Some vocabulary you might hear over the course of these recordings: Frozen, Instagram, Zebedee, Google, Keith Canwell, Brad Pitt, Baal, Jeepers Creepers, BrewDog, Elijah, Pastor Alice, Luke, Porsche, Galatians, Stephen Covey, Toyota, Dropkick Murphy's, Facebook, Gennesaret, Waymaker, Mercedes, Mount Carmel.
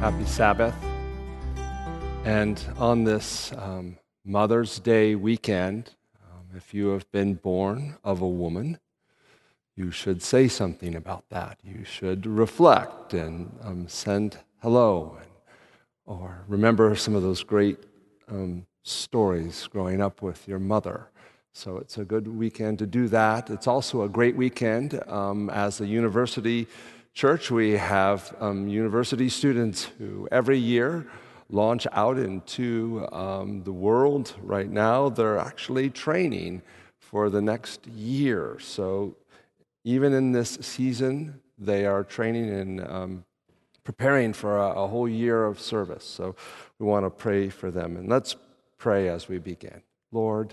Happy Sabbath. And on this Mother's Day weekend, if you have been born of a woman, you should say something about that. You should reflect and send hello, or remember some of those great stories growing up with your mother. So it's a good weekend to do that. It's also a great weekend. As a university church, we have university students who every year launch out into the world. Right now, they're actually training for the next year. So even in this season, they are training and preparing for a whole year of service. So we want to pray for them. And let's pray as we begin. Lord,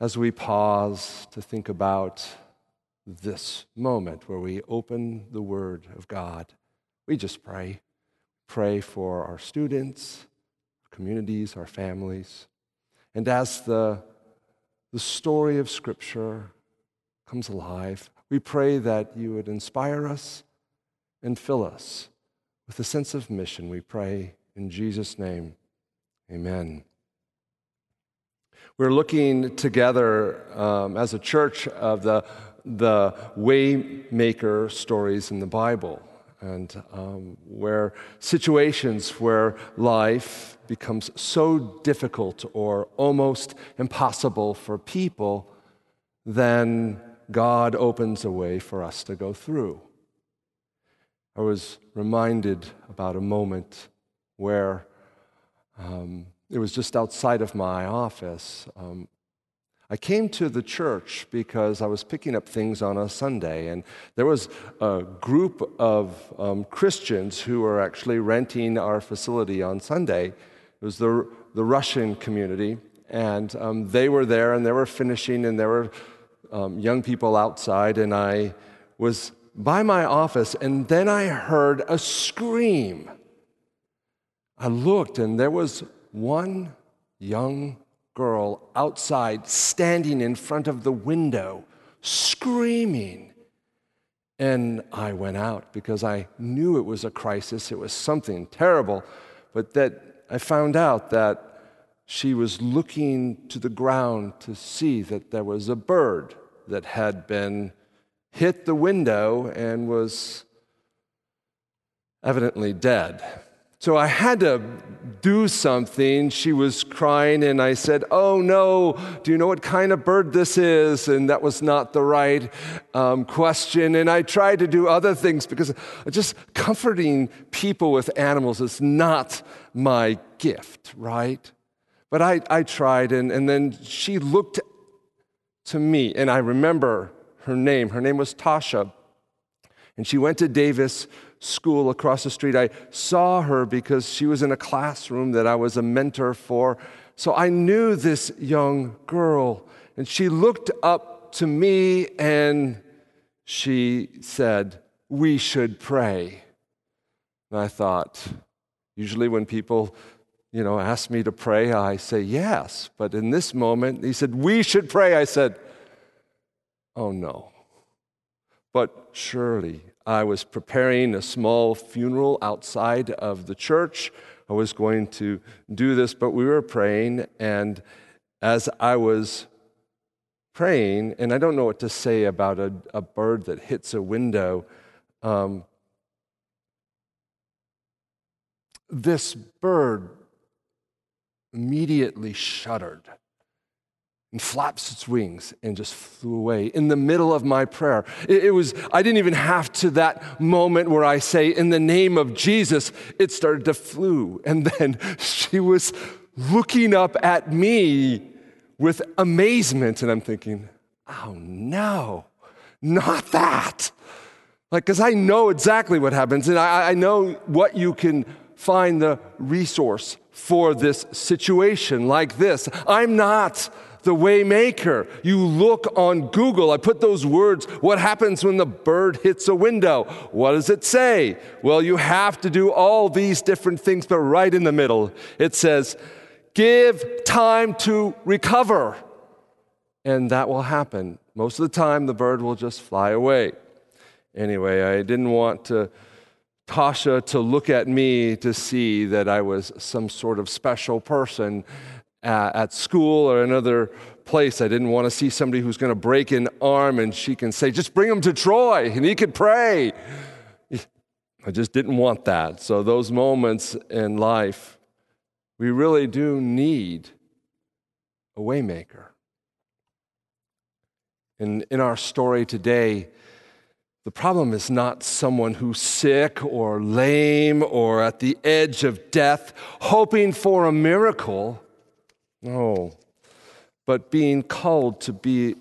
as we pause to think about this moment where we open the Word of God, we just pray. Pray for our students, our communities, our families. And as the story of Scripture comes alive, we pray that you would inspire us and fill us with a sense of mission. We pray in Jesus' name. Amen. We're looking together as a church of the waymaker stories in the Bible, and where situations where life becomes so difficult or almost impossible for people, then God opens a way for us to go through. I was reminded about a moment where it was just outside of my office. I came to the church because I was picking up things on a Sunday, and there was a group of Christians who were actually renting our facility on Sunday. It was the Russian community, and they were there, and they were finishing, and there were young people outside, and I was by my office, and then I heard a scream. I looked, and there was one young girl outside standing in front of the window screaming. And I went out because I knew it was a crisis. It was something terrible. But that I found out that she was looking to the ground to see that there was a bird that had been hit the window and was evidently dead. So I had to do something. She was crying, and I said, "Oh no, do you know what kind of bird this is?" And that was not the right question. And I tried to do other things because just comforting people with animals is not my gift, right? But I tried, and then she looked to me, and I remember her name. Her name was Tasha, and she went to Davis School across the street. I saw her because she was in a classroom that I was a mentor for. So I knew this young girl, and she looked up to me and she said, "We should pray." And I thought, usually when people, ask me to pray, I say yes. But in this moment, he said, "We should pray." I said, "Oh no." But surely, I was preparing a small funeral outside of the church. I was going to do this, but we were praying, and as I was praying, and I don't know what to say about a bird that hits a window, this bird immediately shuddered and flaps its wings and just flew away in the middle of my prayer. It was, I didn't even have to that moment where I say, "In the name of Jesus," it started to flew. And then she was looking up at me with amazement, and I'm thinking, "Oh no, not that." Like, because I know exactly what happens, and I know what you can find the resource for this situation like this. I'm not the waymaker. You look on Google. I put those words, what happens when the bird hits a window? What does it say? Well, you have to do all these different things, but right in the middle, it says, "Give time to recover." And that will happen. Most of the time, the bird will just fly away. Anyway, I didn't want to Tasha to look at me to see that I was some sort of special person at school or another place. I didn't want to see somebody who's going to break an arm and she can say, just bring him to Troy and he could pray. I just didn't want that. So those moments in life, we really do need a waymaker. And in our story today, the problem is not someone who's sick or lame or at the edge of death, hoping for a miracle. No, but being called to be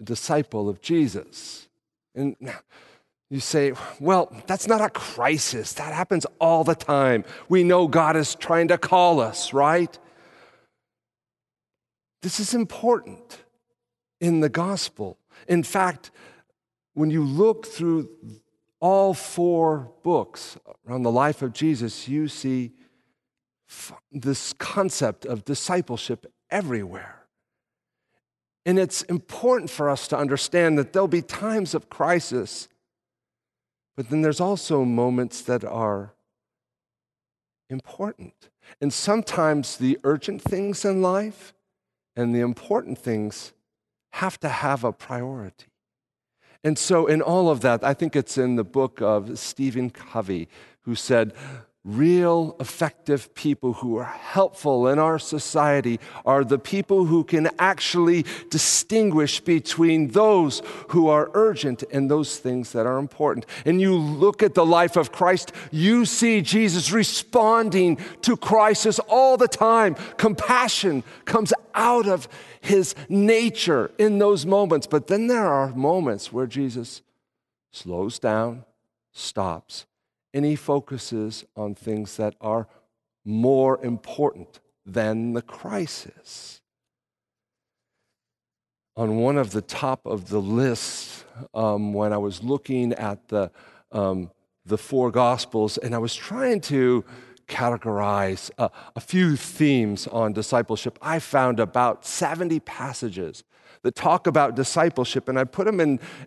a disciple of Jesus. And you say, well, that's not a crisis. That happens all the time. We know God is trying to call us, right? This is important in the gospel. In fact, when you look through all four books around the life of Jesus, you see this concept of discipleship everywhere. And it's important for us to understand that there'll be times of crisis, but then there's also moments that are important. And sometimes the urgent things in life and the important things have to have a priority. And so in all of that, I think it's in the book of Stephen Covey, who said, real effective people who are helpful in our society are the people who can actually distinguish between those who are urgent and those things that are important. And you look at the life of Christ, you see Jesus responding to crisis all the time. Compassion comes out of his nature in those moments. But then there are moments where Jesus slows down, stops, and he focuses on things that are more important than the crisis. On one of the top of the list, when I was looking at the four Gospels, and I was trying to categorize a few themes on discipleship, I found about 70 passages that talk about discipleship, and I put them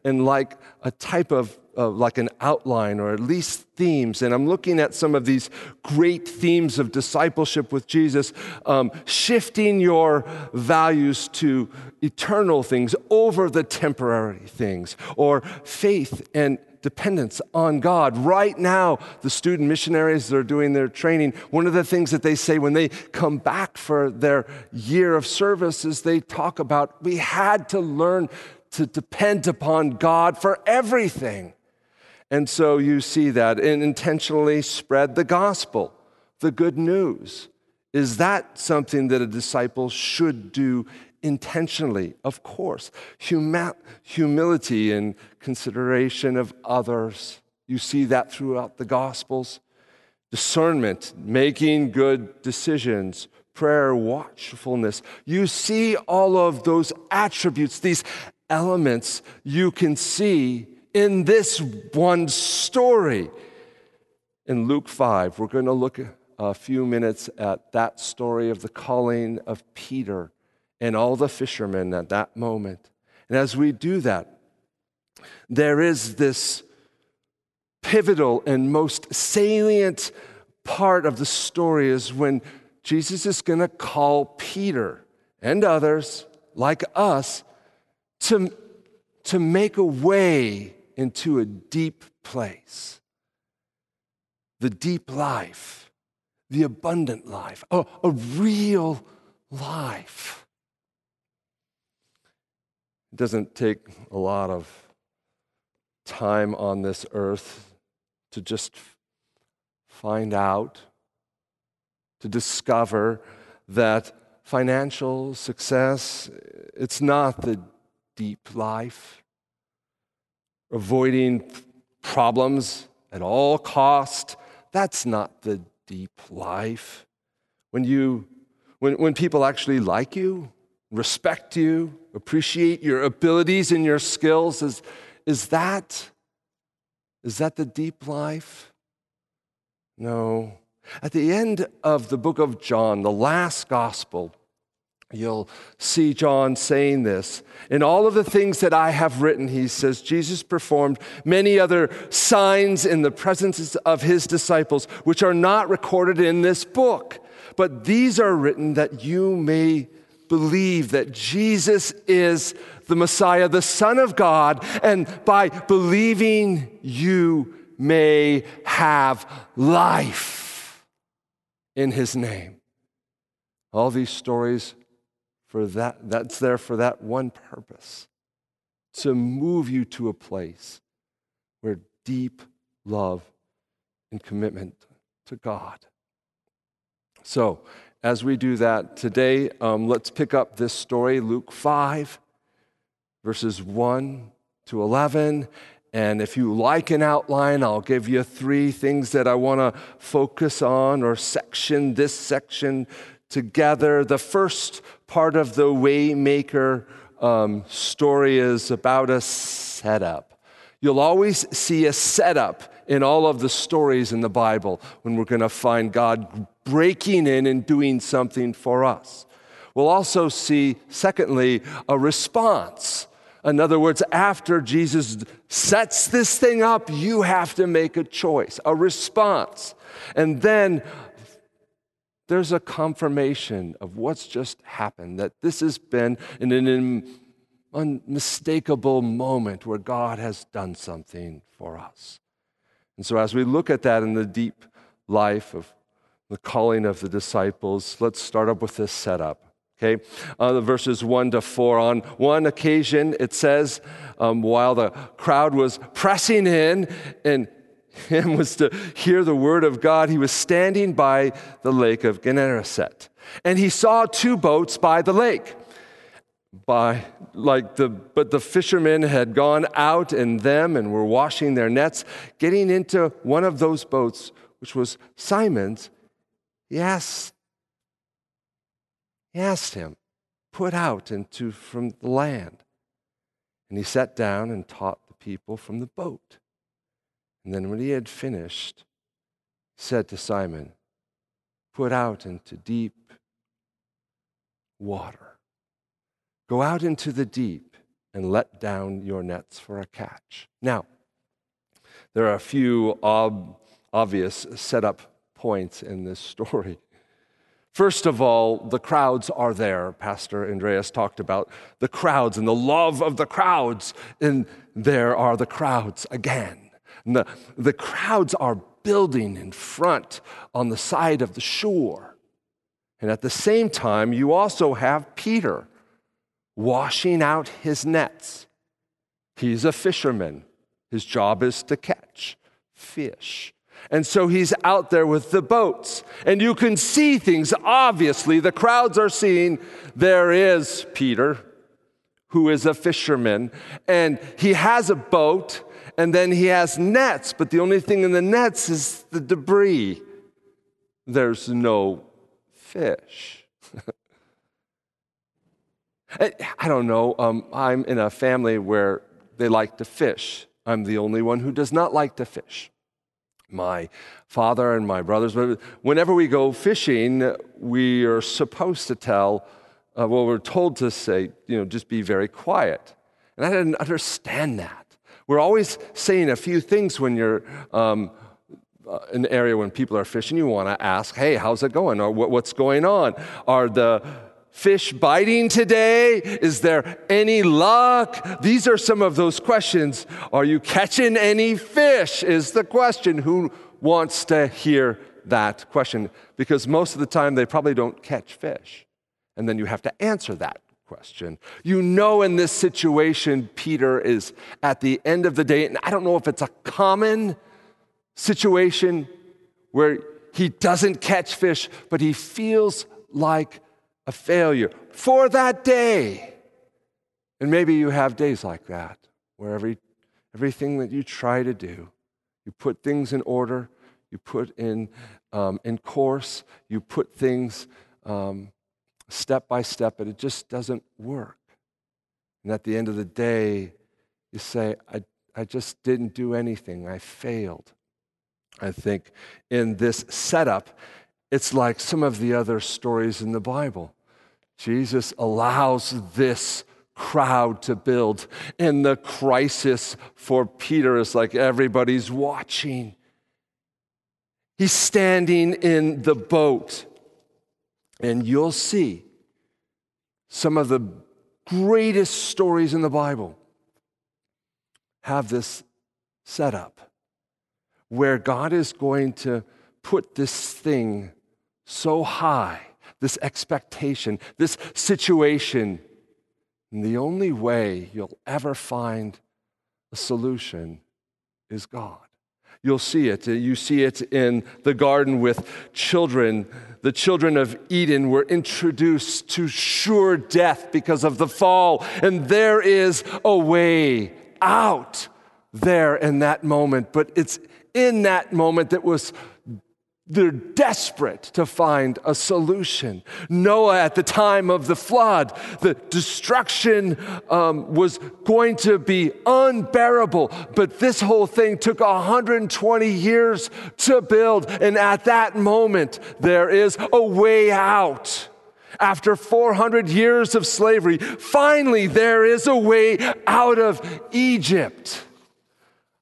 in like a type of like an outline or at least themes. And I'm looking at some of these great themes of discipleship with Jesus, shifting your values to eternal things over the temporary things, or faith and dependence on God. Right now, the student missionaries that are doing their training, one of the things that they say when they come back for their year of service is they talk about, we had to learn to depend upon God for everything. And so you see that, and intentionally spread the gospel, the good news. Is that something that a disciple should do intentionally? Of course. Humility and consideration of others. You see that throughout the Gospels. Discernment, making good decisions, prayer, watchfulness. You see all of those attributes, these elements you can see in this one story. In Luke 5, we're going to look a few minutes at that story of the calling of Peter and all the fishermen at that moment. And as we do that, there is this pivotal and most salient part of the story is when Jesus is going to call Peter and others like us to make a way into a deep place, the deep life, the abundant life, a real life. It doesn't take a lot of time on this earth to just find out, to discover that financial success, it's not the deep life. Avoiding problems at all cost, that's not the deep life. When people actually like you, respect you, appreciate your abilities and your skills, is that the deep life? No. At the end of the book of John, the last gospel, You'll see John saying this. In all of the things that I have written, he says, Jesus performed many other signs in the presence of his disciples, which are not recorded in this book. But these are written that you may believe that Jesus is the Messiah, the Son of God, and by believing you may have life in his name. All these stories for that's there for that one purpose, to move you to a place where deep love and commitment to God. So, as we do that today, let's pick up this story, Luke 5, verses 1 to 11. And if you like an outline, I'll give you three things that I want to focus on or section this section together. The first part of the Waymaker story is about a setup. You'll always see a setup in all of the stories in the Bible when we're going to find God breaking in and doing something for us. We'll also see, secondly, a response. In other words, after Jesus sets this thing up, you have to make a choice, a response. And then there's a confirmation of what's just happened, that this has been an unmistakable moment where God has done something for us. And so as we look at that in the deep life of the calling of the disciples, let's start up with this setup. Okay, the verses 1 to 4. On one occasion, it says, while the crowd was pressing in and him was to hear the word of God, he was standing by the lake of Gennesaret, and he saw two boats by the lake. But the fishermen had gone out in them and were washing their nets. Getting into one of those boats, which was Simon's, he asked him, "Put out from the land." And he sat down and taught the people from the boat. And then when he had finished, he said to Simon, "Put out into deep water. Go out into the deep and let down your nets for a catch." Now, there are a few obvious setup points in this story. First of all, the crowds are there. Pastor Andreas talked about the crowds and the love of the crowds. And there are the crowds again. And the crowds are building in front on the side of the shore. And at the same time, you also have Peter washing out his nets. He's a fisherman. His job is to catch fish. And so he's out there with the boats. And you can see things, obviously. The crowds are seeing there is Peter, who is a fisherman, and he has a boat, and then he has nets, but the only thing in the nets is the debris. There's no fish. I don't know. I'm in a family where they like to fish. I'm the only one who does not like to fish. My father and my brothers, whenever we go fishing, we are supposed to we're told to say, just be very quiet. And I didn't understand that. We're always saying a few things when you're in an area when people are fishing. You want to ask, "Hey, how's it going?" Or "What's going on? Are the fish biting today? Is there any luck?" These are some of those questions. Are you catching any fish is the question. Who wants to hear that question? Because most of the time they probably don't catch fish. And then you have to answer that question. In this situation, Peter is at the end of the day, and I don't know if it's a common situation where he doesn't catch fish, but he feels like a failure for that day. And maybe you have days like that, where everything that you try to do, you put things in order, you put in course, you put things step by step, but it just doesn't work. And at the end of the day, you say, I just didn't do anything. I failed. I think in this setup, it's like some of the other stories in the Bible. Jesus allows this crowd to build. And the crisis for Peter is like everybody's watching. He's standing in the boat. And you'll see some of the greatest stories in the Bible have this setup where God is going to put this thing so high, this expectation, this situation. And the only way you'll ever find a solution is God. You'll see it. You see it in the garden with children. The children of Eden were introduced to sure death because of the fall. And there is a way out there in that moment. But it's in that moment that was they're desperate to find a solution. Noah, at the time of the flood, the destruction was going to be unbearable, but this whole thing took 120 years to build, and at that moment, there is a way out. After 400 years of slavery, finally, there is a way out of Egypt.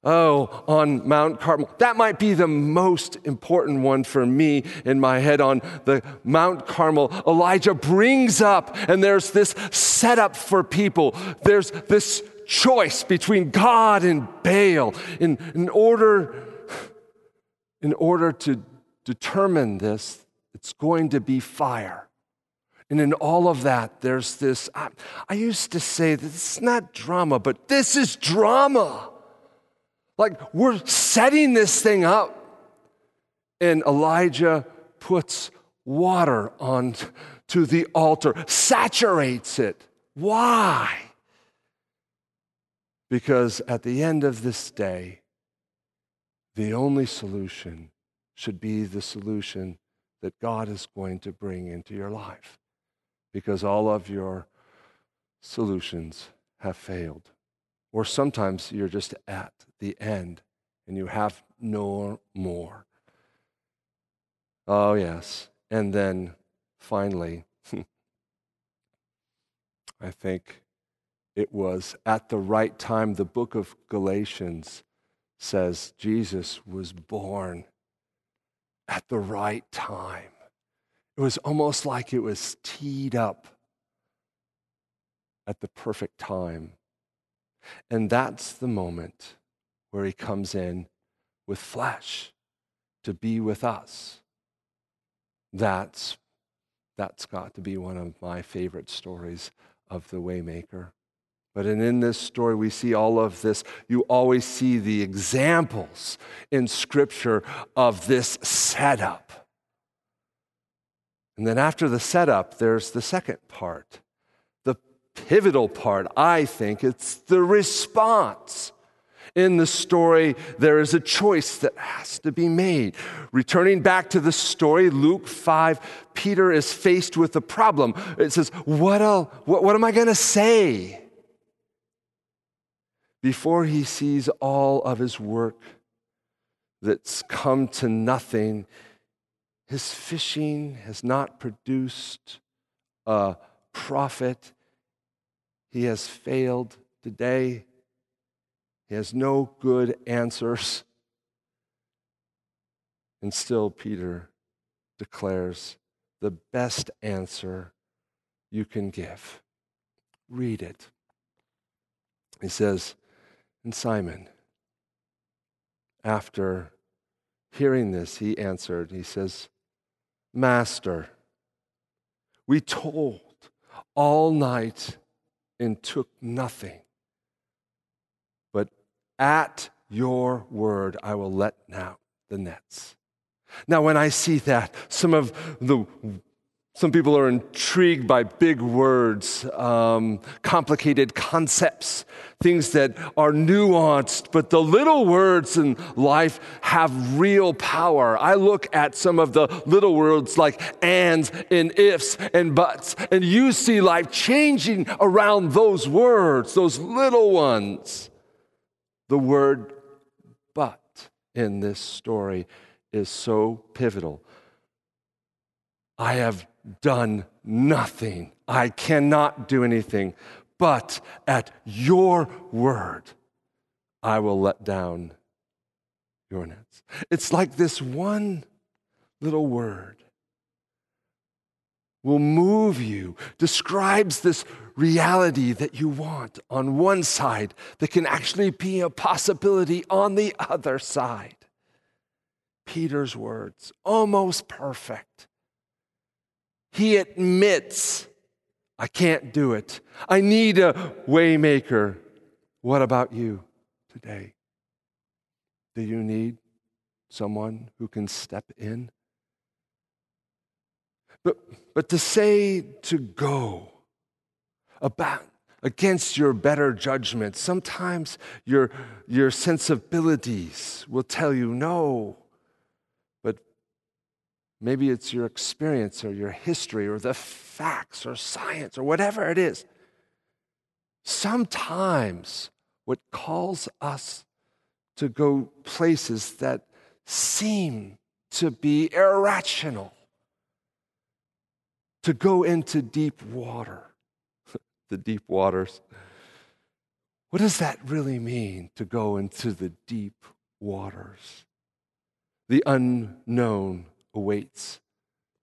Oh, on Mount Carmel. That might be the most important one for me in my head. On the Mount Carmel, Elijah brings up, and there's this setup for people. There's this choice between God and Baal. In order to determine this, it's going to be fire. And in all of that, there's this, I used to say that it's not drama, but this is drama. Like, we're setting this thing up. And Elijah puts water on to the altar, saturates it. Why? Because at the end of this day, the only solution should be the solution that God is going to bring into your life. Because all of your solutions have failed. Or sometimes you're just at the end and you have no more. Oh, yes. And then finally, I think it was at the right time, the book of Galatians says Jesus was born at the right time. It was almost like it was teed up at the perfect time. And that's the moment where he comes in with flesh to be with us. That's got to be one of my favorite stories of the Waymaker. But in this story, we see all of this. You always see the examples in Scripture of this setup. And then after the setup, there's the second part. Pivotal part, I think, it's the response. In the story, there is a choice that has to be made. Returning back to the story, Luke 5, Peter is faced with a problem. It says, what am I going to say? Before he sees all of his work that's come to nothing, his fishing has not produced a profit. He has failed today. He has no good answers. And still Peter declares the best answer you can give. Read it. He says, and Simon, after hearing this, he answered, he says, Master, we toiled all night and took nothing. But at your word, I will let down the nets. Now, when I see that, some people are intrigued by big words, complicated concepts, things that are nuanced, but the little words in life have real power. I look at some of the little words like ands and ifs and buts, and you see life changing around those words, those little ones. The word but in this story is so pivotal. I have done nothing. I cannot do anything, but at your word, I will let down your nets. It's like this one little word will move you, describes this reality that you want on one side that can actually be a possibility on the other side. Peter's words, almost perfect. He admits, I can't do it. I need a waymaker. What about you today? Do you need someone who can step in? But to say to go about against your better judgment, sometimes your sensibilities will tell you no, but maybe it's your experience or your history or the facts or science or whatever it is. Sometimes what calls us to go places that seem to be irrational, to go into deep water, the deep waters. What does that really mean, to go into the deep waters? The unknown awaits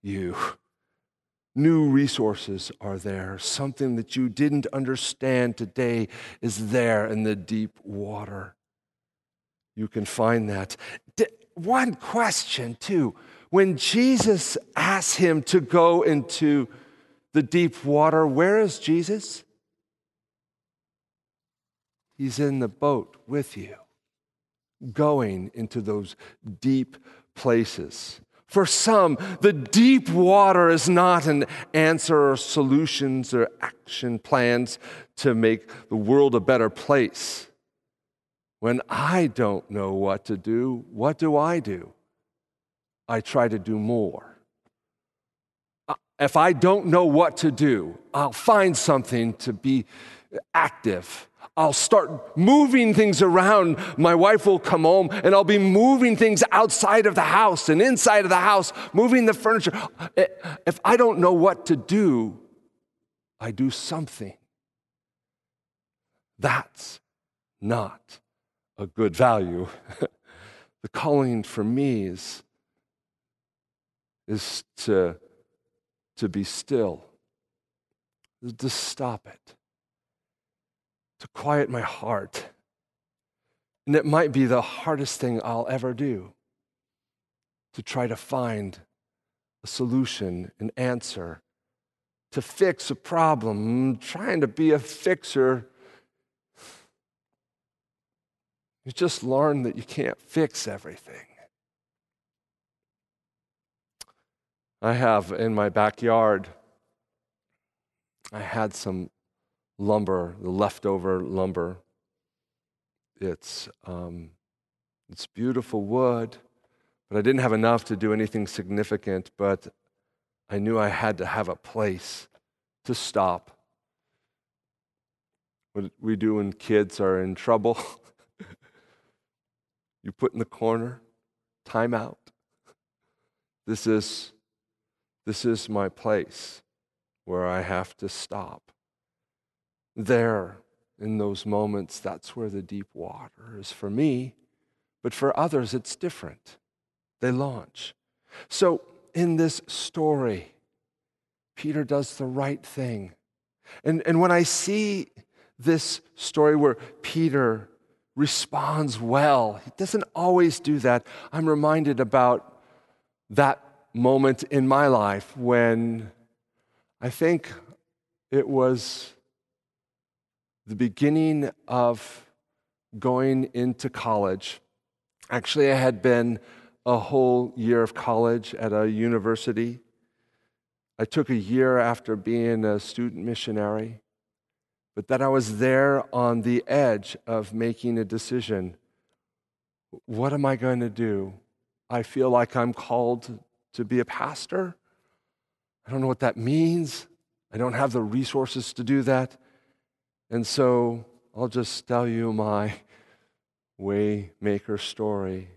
you. New resources are there. Something that you didn't understand today is there in the deep water. You can find that. One question, too. When Jesus asked him to go into the deep water, where is Jesus? He's in the boat with you, going into those deep places. For some, the deep water is not an answer or solutions or action plans to make the world a better place. When I don't know what to do, what do? I try to do more. If I don't know what to do, I'll find something to be active. I'll start moving things around. My wife will come home and I'll be moving things outside of the house and inside of the house, moving the furniture. If I don't know what to do, I do something. That's not a good value. The calling for me is to be still, to stop it, to quiet my heart. And it might be the hardest thing I'll ever do, to try to find a solution, an answer, to fix a problem. I'm trying to be a fixer. You just learn that you can't fix everything. I have in my backyard, I had some lumber, the leftover lumber. It's beautiful wood, but I didn't have enough to do anything significant, but I knew I had to have a place to stop. What we do when kids are in trouble, you put in the corner, time out. This is my place where I have to stop. There, in those moments, that's where the deep water is for me, but for others, it's different. They launch. So in this story, Peter does the right thing. And when I see this story where Peter responds well, he doesn't always do that, I'm reminded about that moment in my life when I think it was the beginning of going into college. Actually, I had been a whole year of college at a university. I took a year after being a student missionary, but then I was there on the edge of making a decision. What am I going to do? I feel like I'm called to be a pastor. I don't know what that means. I don't have the resources to do that. And so I'll just tell you my waymaker story.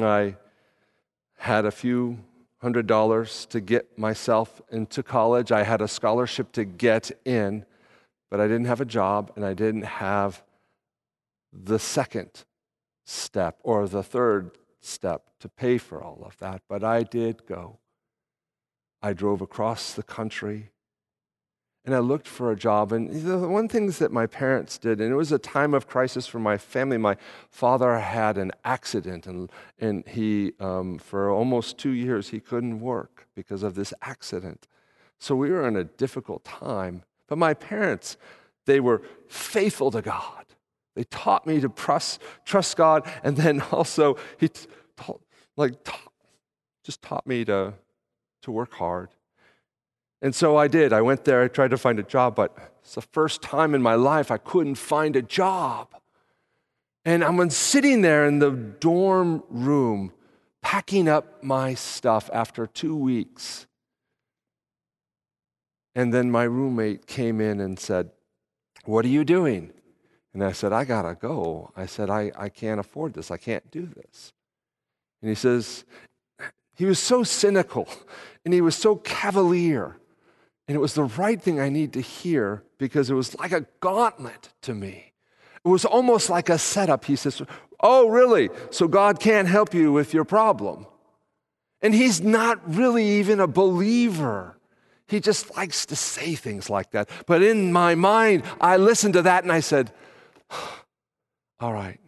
I had a few $100 to get myself into college. I had a scholarship to get in, but I didn't have a job and I didn't have the second step or the third step to pay for all of that. But I did go. I drove across the country and I looked for a job. And the one thing that my parents did, and it was a time of crisis for my family, my father had an accident, and he, for almost 2 years, he couldn't work because of this accident. So we were in a difficult time. But my parents, they were faithful to God. They taught me to trust God, and then also he taught me to work hard. And so I did. I went there. I tried to find a job, but it's the first time in my life I couldn't find a job. And I'm sitting there in the dorm room packing up my stuff after 2 weeks. And then my roommate came in and said, "What are you doing?" And I said, "I gotta go." I said, I can't afford this. I can't do this. And he says, he was so cynical and he was so cavalier. And it was the right thing I need to hear because it was like a gauntlet to me. It was almost like a setup. He says, "Oh, really? So God can't help you with your problem." And he's not really even a believer. He just likes to say things like that. But in my mind, I listened to that and I said, all right.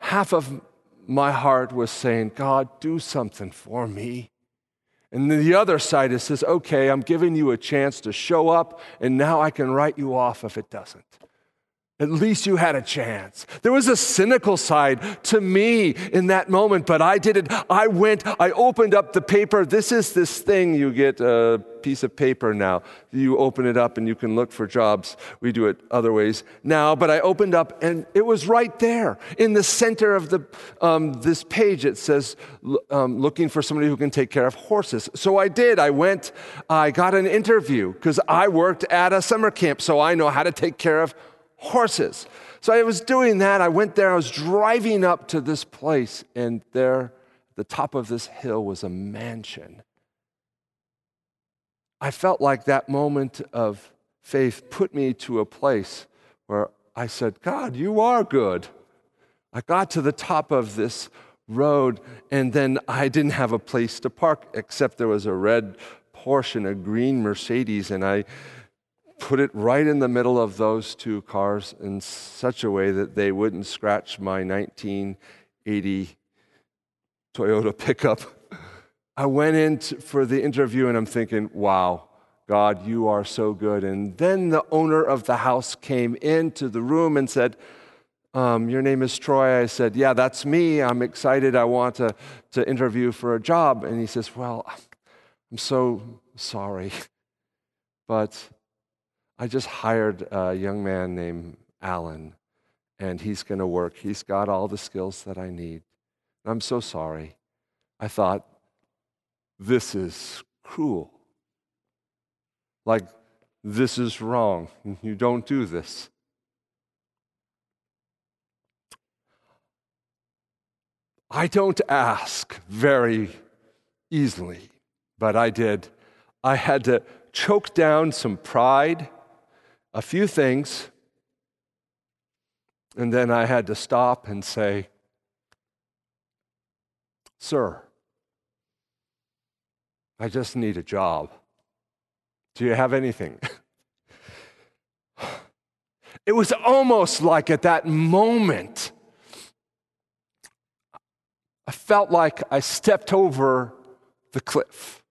Half of my heart was saying, "God, do something for me." And then the other side, it says, "Okay, I'm giving you a chance to show up, and now I can write you off if it doesn't. At least you had a chance." There was a cynical side to me in that moment, but I did it. I went, I opened up the paper. This is this thing. You get a piece of paper now. You open it up, and you can look for jobs. We do it other ways now, but I opened up, and it was right there. In the center of the this page, it says, looking for somebody who can take care of horses. So I did. I went. I got an interview because I worked at a summer camp, so I know how to take care of horses. So I was doing that. I went there. I was driving up to this place, and there at the top of this hill was a mansion. I felt like that moment of faith put me to a place where I said, "God, you are good." I got to the top of this road, and then I didn't have a place to park, except there was a red Porsche and a green Mercedes, and I put it right in the middle of those two cars in such a way that they wouldn't scratch my 1980 Toyota pickup. I went in for the interview and I'm thinking, wow, God, you are so good. And then the owner of the house came into the room and said, "Your name is Troy." I said, "Yeah, that's me. I'm excited. I want to interview for a job." And he says, "Well, I'm so sorry, but I just hired a young man named Alan, and he's going to work. He's got all the skills that I need. I'm so sorry." I thought, this is cruel. Like, this is wrong. You don't do this. I don't ask very easily, but I did. I had to choke down some pride, a few things, and then I had to stop and say, "Sir, I just need a job. Do you have anything?" It was almost like at that moment, I felt like I stepped over the cliff.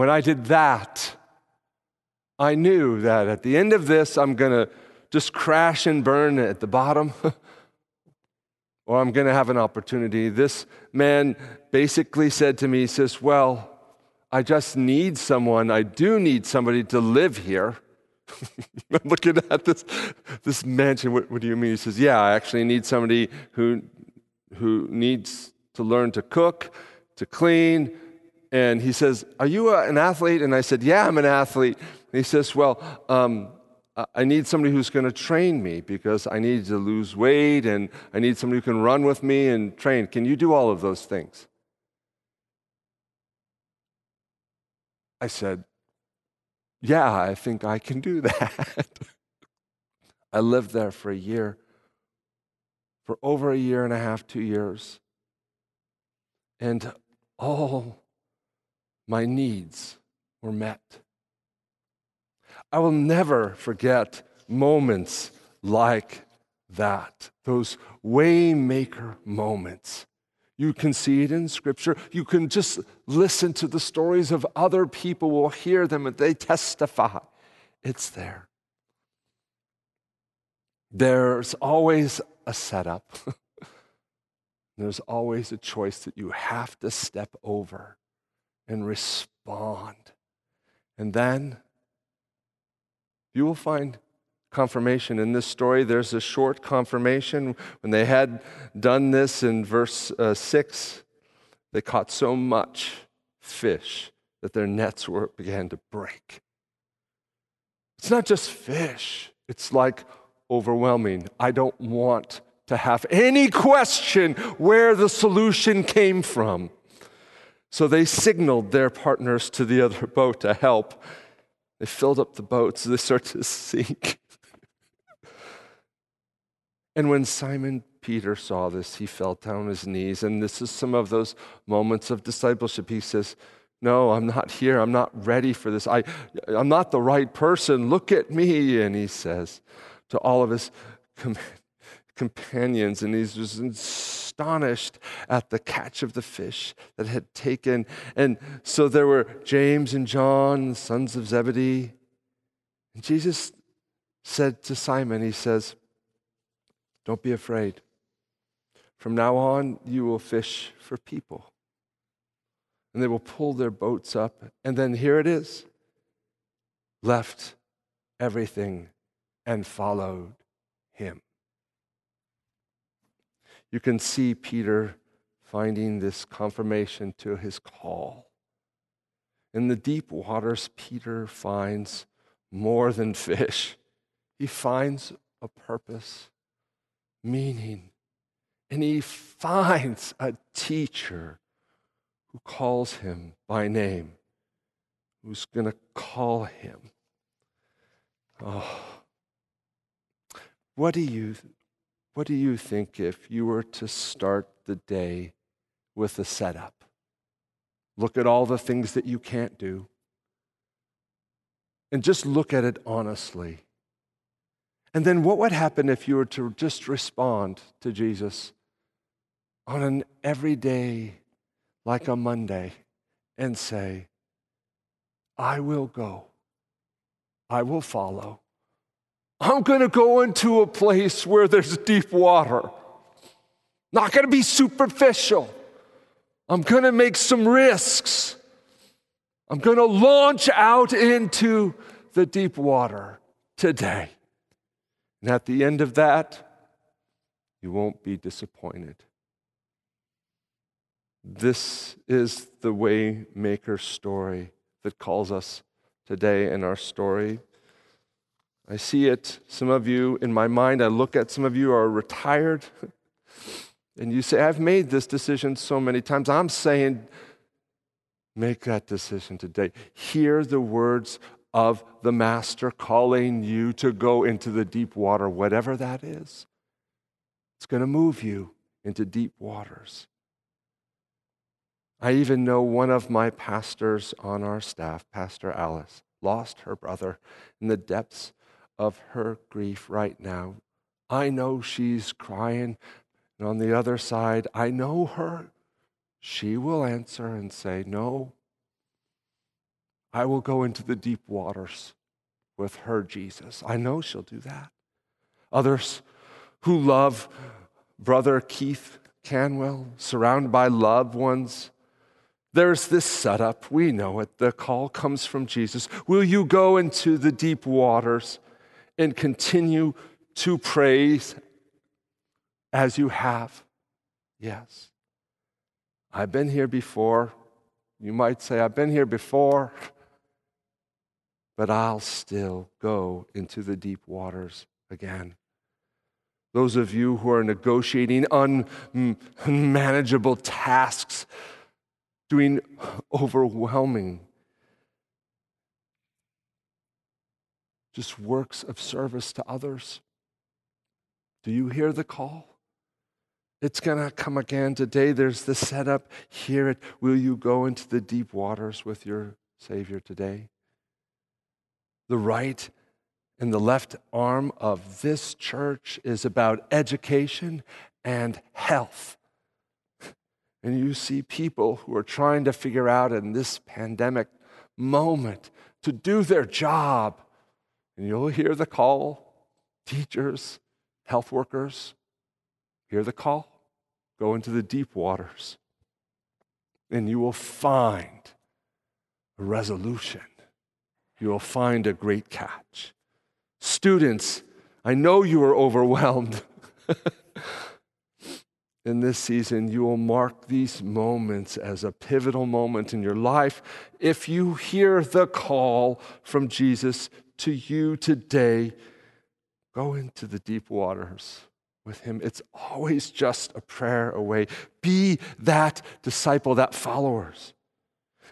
When I did that, I knew that at the end of this, I'm going to just crash and burn at the bottom, or I'm going to have an opportunity. This man basically said to me, he says, "Well, I just need someone. I do need somebody to live here." I'm looking at this mansion. What do you mean? He says, "Yeah, I actually need somebody who needs to learn to cook, to clean." And he says, "Are you an athlete?" And I said, "Yeah, I'm an athlete." And he says, "Well, I need somebody who's going to train me because I need to lose weight and I need somebody who can run with me and train. Can you do all of those things?" I said, yeah, I think I can do that. I lived there for a year, for over a year and a half, 2 years. And all my needs were met. I will never forget moments like that, those waymaker moments. You can see it in Scripture. You can just listen to the stories of other people. We'll hear them and they testify. It's there. There's always a setup. There's always a choice that you have to step over and respond. And then you will find confirmation. In this story, there's a short confirmation. When they had done this in verse 6, they caught so much fish that their nets began to break. It's not just fish. It's like overwhelming. I don't want to have any question where the solution came from. So they signaled their partners to the other boat to help. They filled up the boats. They started to sink. And when Simon Peter saw this, he fell down on his knees. And this is some of those moments of discipleship. He says, no, I'm not here. I'm not ready for this. I'm not the right person. Look at me. And he says to all of his companions, and he was astonished at the catch of the fish that had taken. And so there were James and John, sons of Zebedee. And Jesus said to Simon, he says, don't be afraid. From now on, you will fish for people. And they will pull their boats up. And then here it is. Left everything and followed him. You can see Peter finding this confirmation to his call. In the deep waters, Peter finds more than fish. He finds a purpose, meaning, and he finds a teacher who calls him by name, who's going to call him. Oh, what do you think if you were to start the day with a setup? Look at all the things that you can't do. And just look at it honestly. And then what would happen if you were to just respond to Jesus on an everyday, like a Monday, and say, I will go. I will follow. I'm going to go into a place where there's deep water. Not going to be superficial. I'm going to make some risks. I'm going to launch out into the deep water today. And at the end of that, you won't be disappointed. This is the Waymaker story that calls us today in our story. I see it, some of you, in my mind, I look at some of you are retired, and you say, I've made this decision so many times. I'm saying, make that decision today. Hear the words of the Master calling you to go into the deep water, whatever that is. It's going to move you into deep waters. I even know one of my pastors on our staff, Pastor Alice, lost her brother in the depths of her grief right now. I know she's crying, and on the other side, I know her. She will answer and say, no, I will go into the deep waters with her Jesus. I know she'll do that. Others who love brother Keith Canwell, surrounded by loved ones, there's this setup. We know it. The call comes from Jesus. Will you go into the deep waters and continue to praise as you have? Yes. I've been here before. You might say, I've been here before, but I'll still go into the deep waters again. Those of you who are negotiating unmanageable tasks, doing overwhelming just works of service to others. Do you hear the call? It's going to come again today. There's the setup. Hear it. Will you go into the deep waters with your Savior today? The right and the left arm of this church is about education and health. And you see people who are trying to figure out in this pandemic moment to do their job. And you'll hear the call, teachers, health workers, hear the call, go into the deep waters, and you will find a resolution. You will find a great catch. Students, I know you are overwhelmed. In this season, you will mark these moments as a pivotal moment in your life. If you hear the call from Jesus to you today, go into the deep waters with him. It's always just a prayer away. Be that disciple, that followers.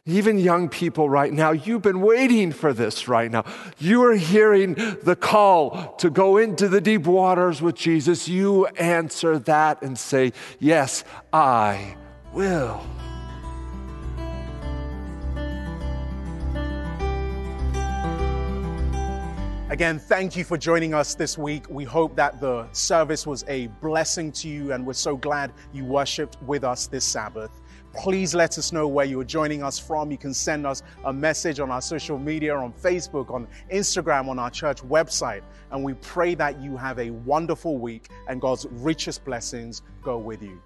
Even young people right now, you've been waiting for this right now. You are hearing the call to go into the deep waters with Jesus. You answer that and say, yes, I will. Again, thank you for joining us this week. We hope that the service was a blessing to you, and we're so glad you worshiped with us this Sabbath. Please let us know where you're joining us from. You can send us a message on our social media, on Facebook, on Instagram, on our church website. And we pray that you have a wonderful week and God's richest blessings go with you.